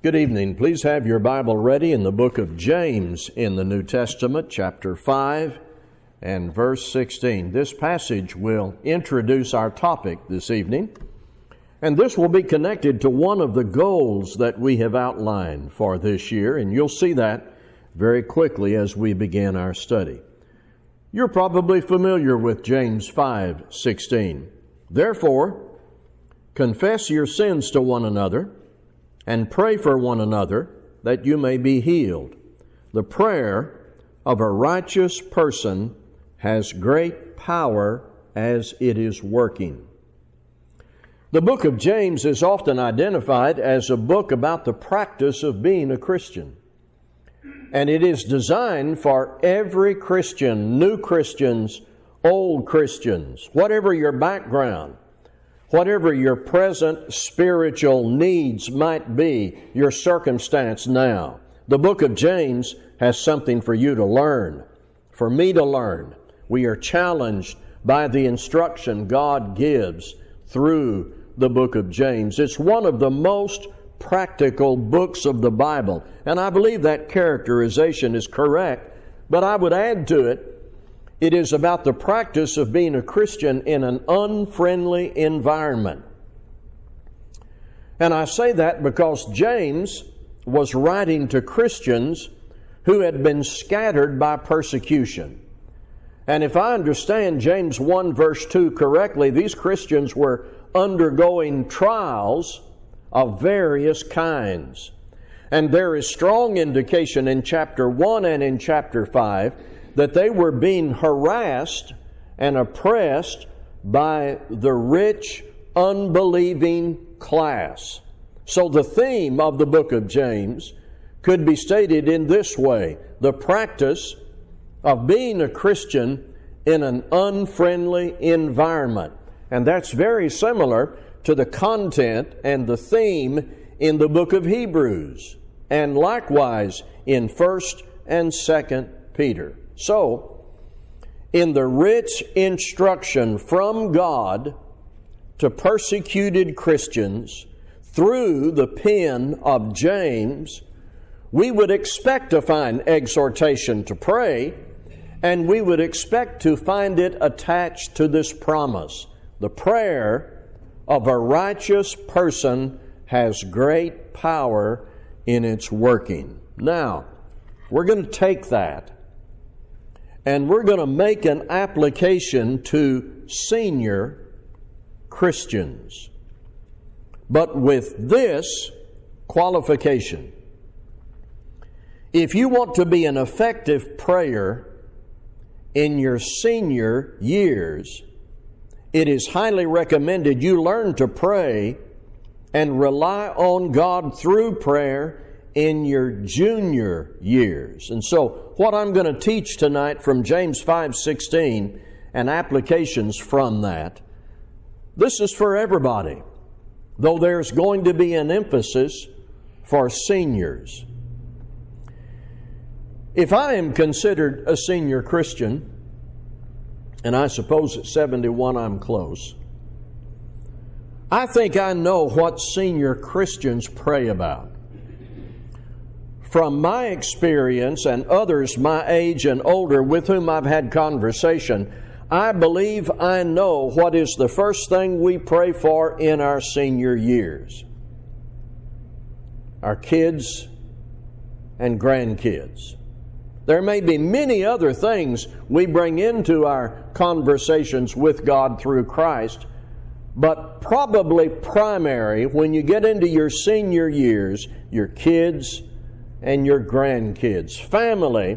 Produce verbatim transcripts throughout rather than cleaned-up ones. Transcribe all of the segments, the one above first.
Good evening. Please have your Bible ready in the book of James in the New Testament, chapter five and verse sixteen. This passage will introduce our topic this evening, and this will be connected to one of the goals that we have outlined for this year, and you'll see that very quickly as we begin our study. You're probably familiar with James five sixteen. Therefore, confess your sins to one another, and pray for one another that you may be healed. The prayer of a righteous person has great power as it is working. The book of James is often identified as a book about the practice of being a Christian. And it is designed for every Christian, new Christians, old Christians, whatever your background. Whatever your present spiritual needs might be, your circumstance now, the book of James has something for you to learn, for me to learn. We are challenged by the instruction God gives through the book of James. It's one of the most practical books of the Bible, and I believe that characterization is correct, but I would add to it, it is about the practice of being a Christian in an unfriendly environment. And I say that because James was writing to Christians who had been scattered by persecution. And if I understand James one verse two correctly, these Christians were undergoing trials of various kinds. And there is strong indication in chapter one and in chapter five that they were being harassed and oppressed by the rich, unbelieving class. So the theme of the book of James could be stated in this way: the practice of being a Christian in an unfriendly environment. And that's very similar to the content and the theme in the book of Hebrews, and likewise in First and Second Peter. So, in the rich instruction from God to persecuted Christians through the pen of James, we would expect to find exhortation to pray, and we would expect to find it attached to this promise: the prayer of a righteous person has great power in its working. Now, we're going to take that, and we're going to make an application to senior Christians, but with this qualification: if you want to be an effective prayer in your senior years, it is highly recommended you learn to pray and rely on God through prayer in your junior years. And so what I'm going to teach tonight from James five sixteen and applications from that, this is for everybody, though there's going to be an emphasis for seniors. If I am considered a senior Christian, and I suppose at seventy-one I'm close, I think I know what senior Christians pray about. From my experience and others my age and older with whom I've had conversation, I believe I know what is the first thing we pray for in our senior years: our kids and grandkids. There may be many other things we bring into our conversations with God through Christ, but probably primary when you get into your senior years, your kids and your grandkids. Family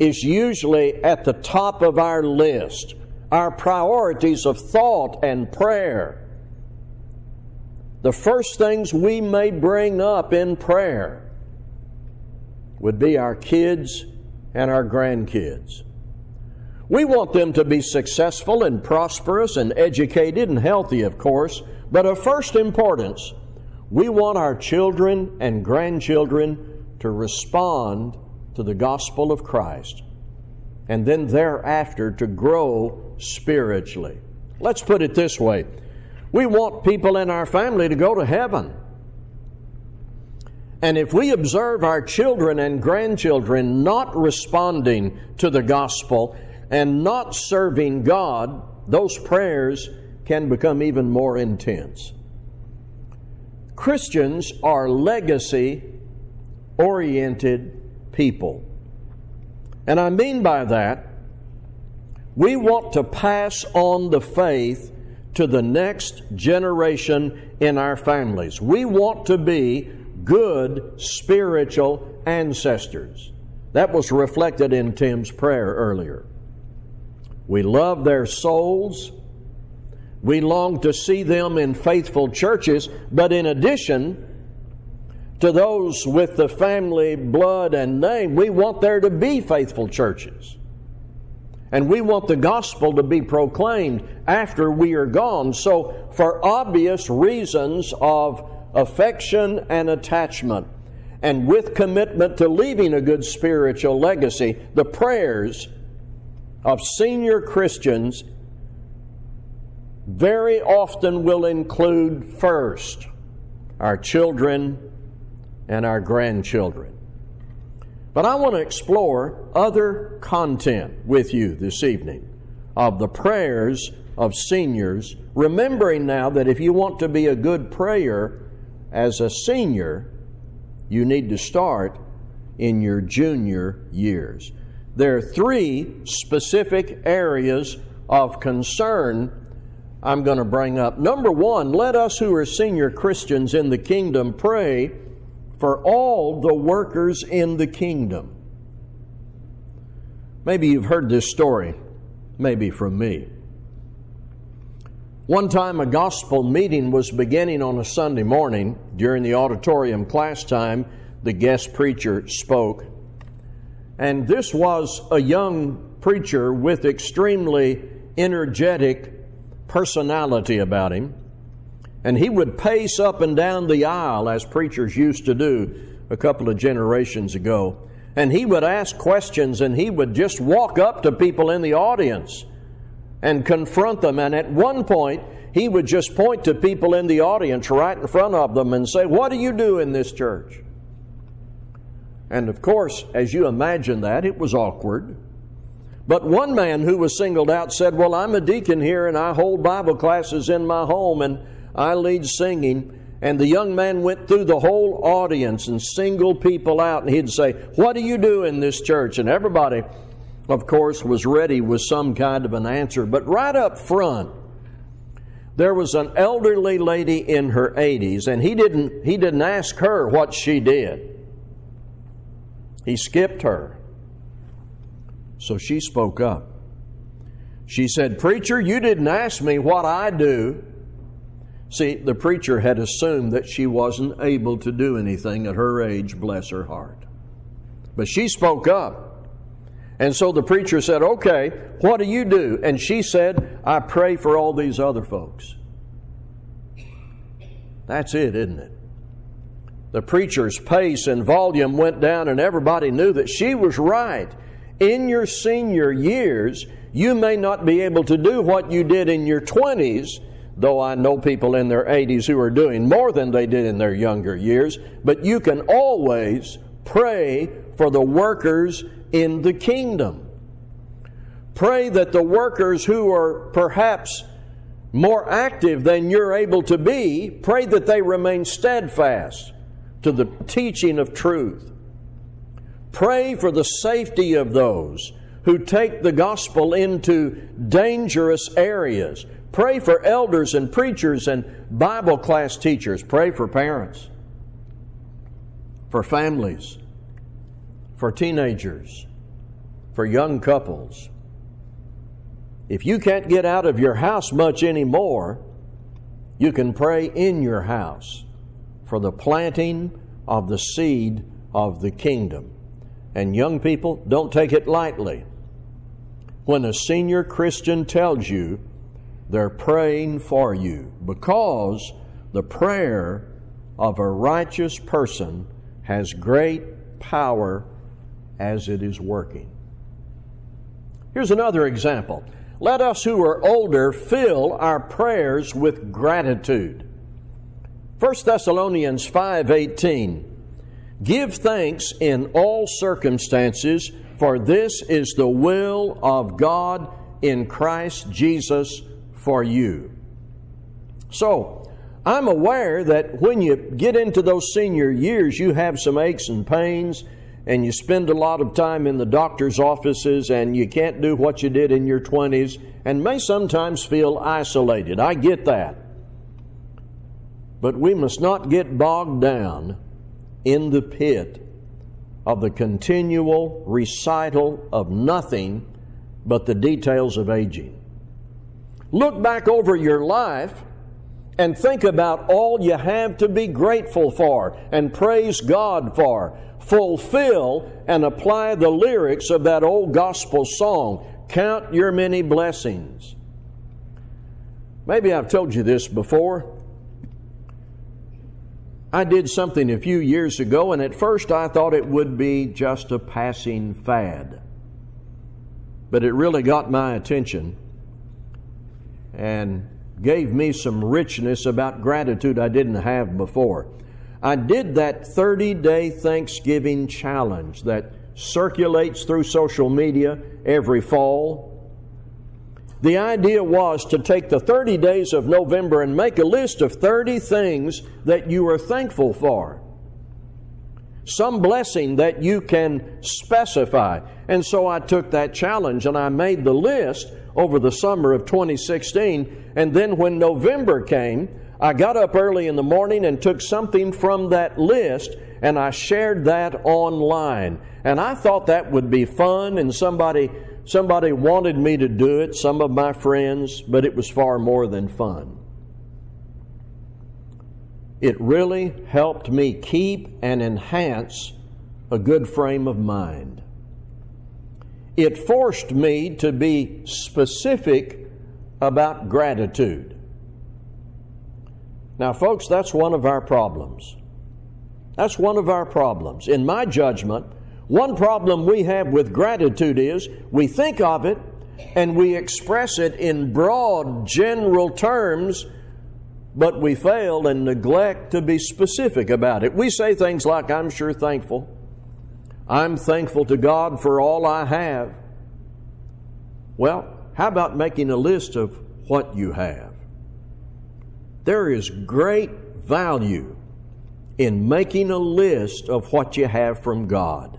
is usually at the top of our list, our priorities of thought and prayer. The first things we may bring up in prayer would be our kids and our grandkids. We want them to be successful and prosperous and educated and healthy, of course, but of first importance, we want our children and grandchildren to respond to the gospel of Christ, and then thereafter to grow spiritually. Let's put it this way. We want people in our family to go to heaven. And if we observe our children and grandchildren not responding to the gospel and not serving God, those prayers can become even more intense. Christians are legacy-oriented people. And I mean by that, we want to pass on the faith to the next generation in our families. We want to be good spiritual ancestors. That was reflected in Tim's prayer earlier. We love their souls. We long to see them in faithful churches, but in addition to those with the family blood and name, we want there to be faithful churches. And we want the gospel to be proclaimed after we are gone. So, for obvious reasons of affection and attachment, and with commitment to leaving a good spiritual legacy, the prayers of senior Christians very often will include first our children and our grandchildren. But I want to explore other content with you this evening of the prayers of seniors, remembering now that if you want to be a good prayer as a senior, you need to start in your junior years. There are three specific areas of concern I'm going to bring up. Number one, let us who are senior Christians in the kingdom pray for all the workers in the kingdom. Maybe you've heard this story, maybe from me. One time a gospel meeting was beginning on a Sunday morning. During the auditorium class time, the guest preacher spoke. And this was a young preacher with extremely energetic personality about him. And he would pace up and down the aisle, as preachers used to do a couple of generations ago. And he would ask questions, and he would just walk up to people in the audience and confront them. And at one point, he would just point to people in the audience right in front of them and say, "What do you do in this church?" And of course, as you imagine that, it was awkward. But one man who was singled out said, "Well, I'm a deacon here, and I hold Bible classes in my home, and I lead singing." And the young man went through the whole audience and singled people out, and he'd say, "What do you do in this church?" And everybody, of course, was ready with some kind of an answer. But right up front, there was an elderly lady in her eighties, and he didn't, he didn't ask her what she did. He skipped her. So she spoke up. She said, "Preacher, you didn't ask me what I do." See, the preacher had assumed that she wasn't able to do anything at her age, bless her heart. But she spoke up. And so the preacher said, "Okay, what do you do?" And she said, "I pray for all these other folks." That's it, isn't it? The preacher's pace and volume went down, and everybody knew that she was right. In your senior years, you may not be able to do what you did in your twenties, though I know people in their eighties who are doing more than they did in their younger years, but you can always pray for the workers in the kingdom. Pray that the workers who are perhaps more active than you're able to be, pray that they remain steadfast to the teaching of truth. Pray for the safety of those who take the gospel into dangerous areas. Pray for elders and preachers and Bible class teachers. Pray for parents, for families, for teenagers, for young couples. If you can't get out of your house much anymore, you can pray in your house for the planting of the seed of the kingdom. And young people, don't take it lightly when a senior Christian tells you they're praying for you, because the prayer of a righteous person has great power as it is working. Here's another example. Let us who are older fill our prayers with gratitude. First Thessalonians five eighteen Give thanks in all circumstances, for this is the will of God in Christ Jesus for you. So, I'm aware that when you get into those senior years, you have some aches and pains, and you spend a lot of time in the doctor's offices, and you can't do what you did in your twenties, and may sometimes feel isolated. I get that. But we must not get bogged down in the pit of the continual recital of nothing but the details of aging. Look back over your life and think about all you have to be grateful for and praise God for. Fulfill and apply the lyrics of that old gospel song, Count Your Many Blessings. Maybe I've told you this before. I did something a few years ago, and at first I thought it would be just a passing fad. But it really got my attention and gave me some richness about gratitude I didn't have before. I did that thirty-day Thanksgiving challenge that circulates through social media every fall. The idea was to take the thirty days of November and make a list of thirty things that you are thankful for. Some blessing that you can specify. And so I took that challenge and I made the list over the summer of twenty sixteen. And then when November came, I got up early in the morning and took something from that list and I shared that online. And I thought that would be fun, and somebody... Somebody wanted me to do it, some of my friends, but it was far more than fun. It really helped me keep and enhance a good frame of mind. It forced me to be specific about gratitude. Now, folks, that's one of our problems. That's one of our problems. In my judgment, one problem we have with gratitude is we think of it and we express it in broad, general terms, but we fail and neglect to be specific about it. We say things like, I'm sure thankful. I'm thankful to God for all I have. Well, how about making a list of what you have? There is great value in making a list of what you have from God.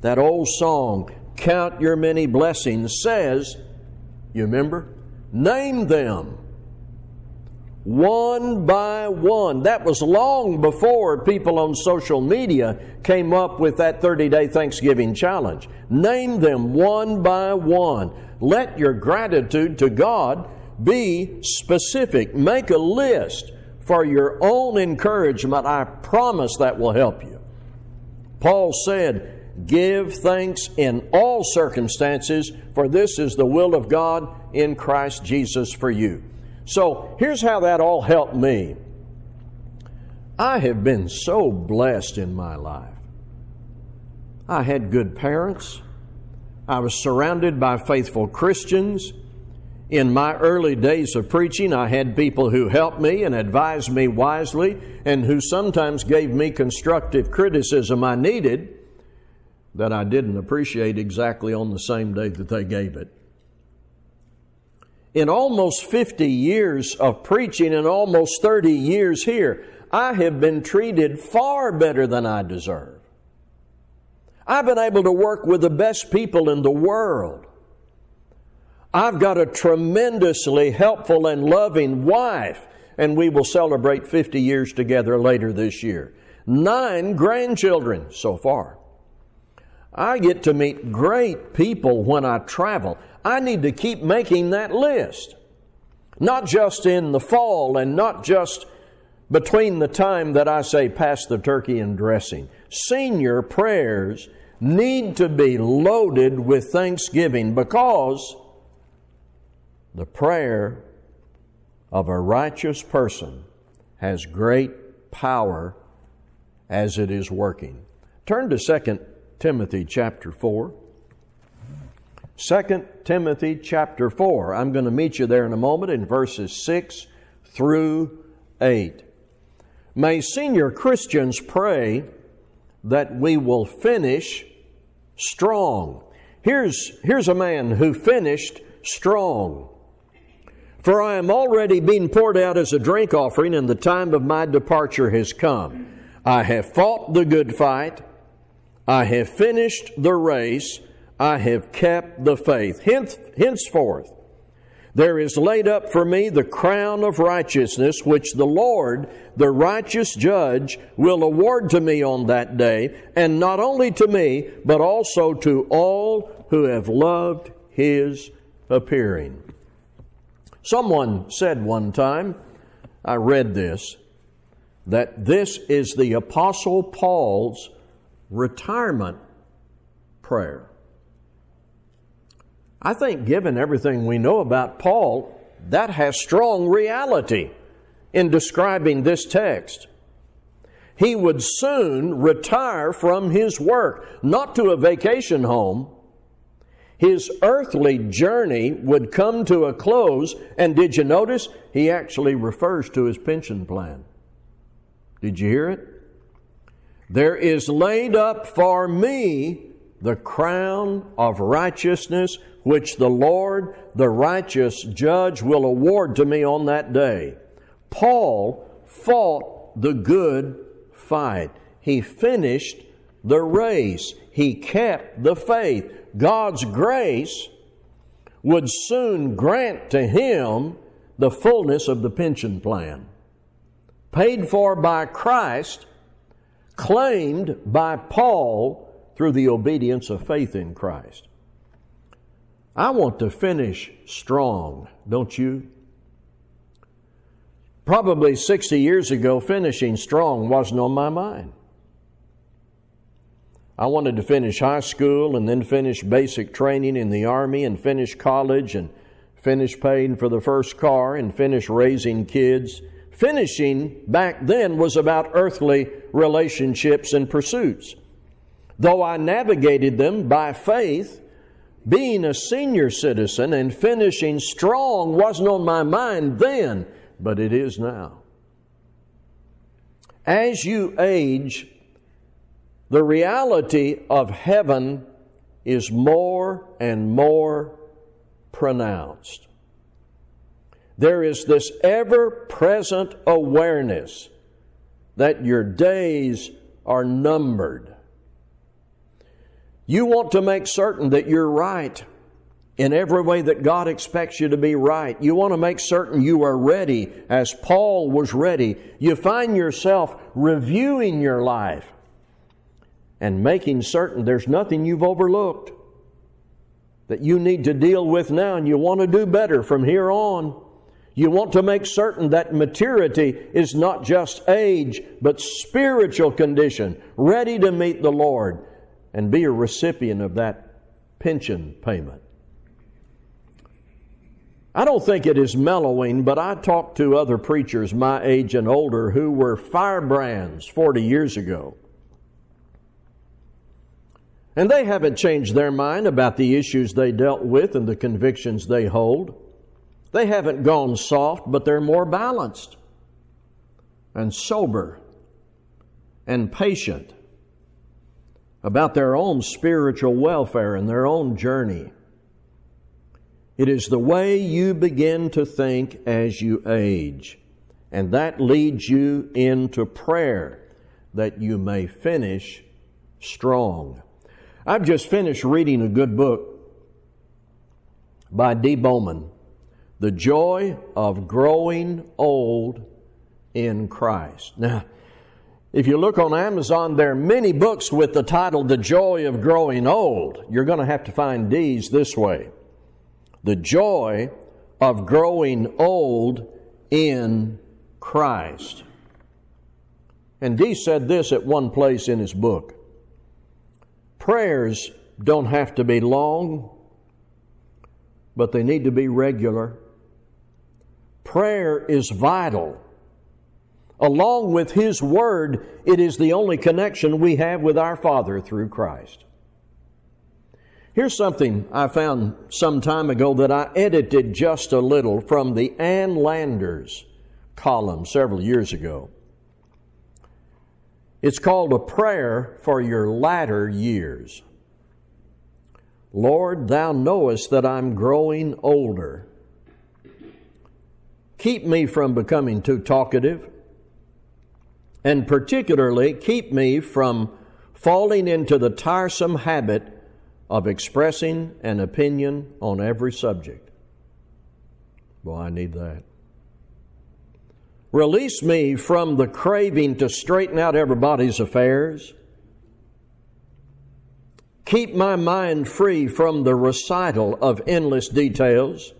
That old song, Count Your Many Blessings, says, you remember? Name them one by one. That was long before people on social media came up with that thirty-day Thanksgiving challenge. Name them one by one. Let your gratitude to God be specific. Make a list for your own encouragement. I promise that will help you. Paul said, give thanks in all circumstances, for this is the will of God in Christ Jesus for you. So here's how that all helped me. I have been so blessed in my life. I had good parents. I was surrounded by faithful Christians. In my early days of preaching, I had people who helped me and advised me wisely and who sometimes gave me constructive criticism I needed that I didn't appreciate exactly on the same day that they gave it. In almost fifty years of preaching and almost thirty years here, I have been treated far better than I deserve. I've been able to work with the best people in the world. I've got a tremendously helpful and loving wife, and we will celebrate fifty years together later this year. Nine grandchildren so far. I get to meet great people when I travel. I need to keep making that list. Not just in the fall and not just between the time that I say pass the turkey and dressing. Senior prayers need to be loaded with thanksgiving because the prayer of a righteous person has great power as it is working. Turn to Second Timothy chapter four. Second Timothy chapter four. I'm going to meet you there in a moment in verses six through eight. May senior Christians pray that we will finish strong. Here's, here's a man who finished strong. For I am already being poured out as a drink offering, and the time of my departure has come. I have fought the good fight. I have finished the race. I have kept the faith. Hence, henceforth, there is laid up for me the crown of righteousness, which the Lord, the righteous judge, will award to me on that day, and not only to me, but also to all who have loved His appearing. Someone said one time, I read this, that this is the Apostle Paul's retirement prayer. I think given everything we know about Paul, that has strong reality in describing this text. He would soon retire from his work, not to a vacation home. His earthly journey would come to a close, and did you notice? He actually refers to his pension plan. Did you hear it? There is laid up for me the crown of righteousness, which the Lord, the righteous judge, will award to me on that day. Paul fought the good fight. He finished the race. He kept the faith. God's grace would soon grant to him the fullness of the pension plan, paid for by Christ, claimed by Paul through the obedience of faith in Christ. I want to finish strong, don't you? Probably sixty years ago, finishing strong wasn't on my mind. I wanted to finish high school and then finish basic training in the Army and finish college and finish paying for the first car and finish raising kids. Finishing back then was about earthly relationships and pursuits. Though I navigated them by faith, being a senior citizen and finishing strong wasn't on my mind then, but it is now. As you age, the reality of heaven is more and more pronounced. There is this ever-present awareness that your days are numbered. You want to make certain that you're right in every way that God expects you to be right. You want to make certain you are ready as Paul was ready. You find yourself reviewing your life and making certain there's nothing you've overlooked that you need to deal with now, and you want to do better from here on. You want to make certain that maturity is not just age, but spiritual condition, ready to meet the Lord and be a recipient of that pension payment. I don't think it is mellowing, but I talked to other preachers my age and older who were firebrands forty years ago. And they haven't changed their mind about the issues they dealt with and the convictions they hold. They haven't gone soft, but they're more balanced and sober and patient about their own spiritual welfare and their own journey. It is the way you begin to think as you age, and that leads you into prayer that you may finish strong. I've just finished reading a good book by D. Bowman, The Joy of Growing Old in Christ. Now, if you look on Amazon, there are many books with the title, The Joy of Growing Old. You're going to have to find these this way. The Joy of Growing Old in Christ. And Dee said this at one place in his book. Prayers don't have to be long, but they need to be regular. Prayer is vital. Along with His Word, it is the only connection we have with our Father through Christ. Here's something I found some time ago that I edited just a little from the Ann Landers column several years ago. It's called a prayer for your latter years. Lord, thou knowest that I'm growing older. Keep me from becoming too talkative, and particularly keep me from falling into the tiresome habit of expressing an opinion on every subject. Boy, I need that. Release me from the craving to straighten out everybody's affairs. Keep my mind free from the recital of endless details.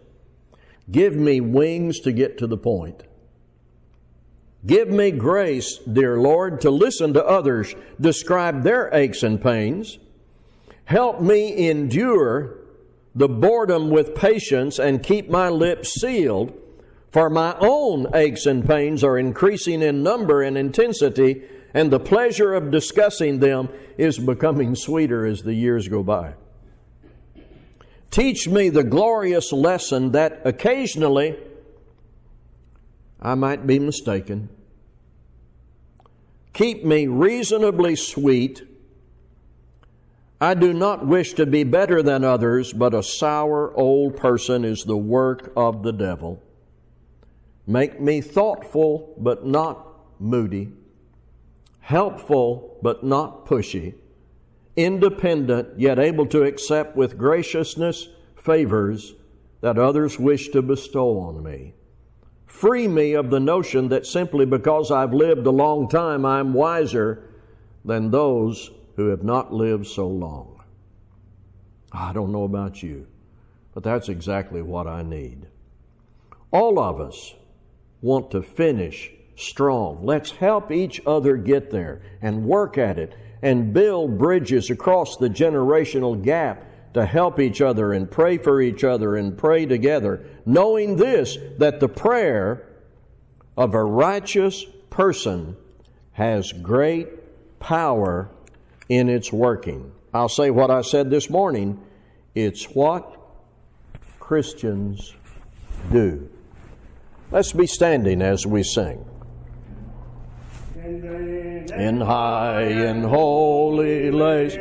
Give me wings to get to the point. Give me grace, dear Lord, to listen to others describe their aches and pains. Help me endure the boredom with patience and keep my lips sealed, for my own aches and pains are increasing in number and intensity, and the pleasure of discussing them is becoming sweeter as the years go by. Teach me the glorious lesson that occasionally I might be mistaken. Keep me reasonably sweet. I do not wish to be better than others, but a sour old person is the work of the devil. Make me thoughtful but not moody, helpful but not pushy, independent yet able to accept with graciousness favors that others wish to bestow on me. Free me of the notion that simply because I've lived a long time, I'm wiser than those who have not lived so long. I don't know about you, but that's exactly what I need. All of us want to finish strong. Let's help each other get there and work at it and build bridges across the generational gap to help each other and pray for each other and pray together, knowing this, that the prayer of a righteous person has great power in its working. I'll say what I said this morning. It's what Christians do. Let's be standing as we sing. In high and holy place.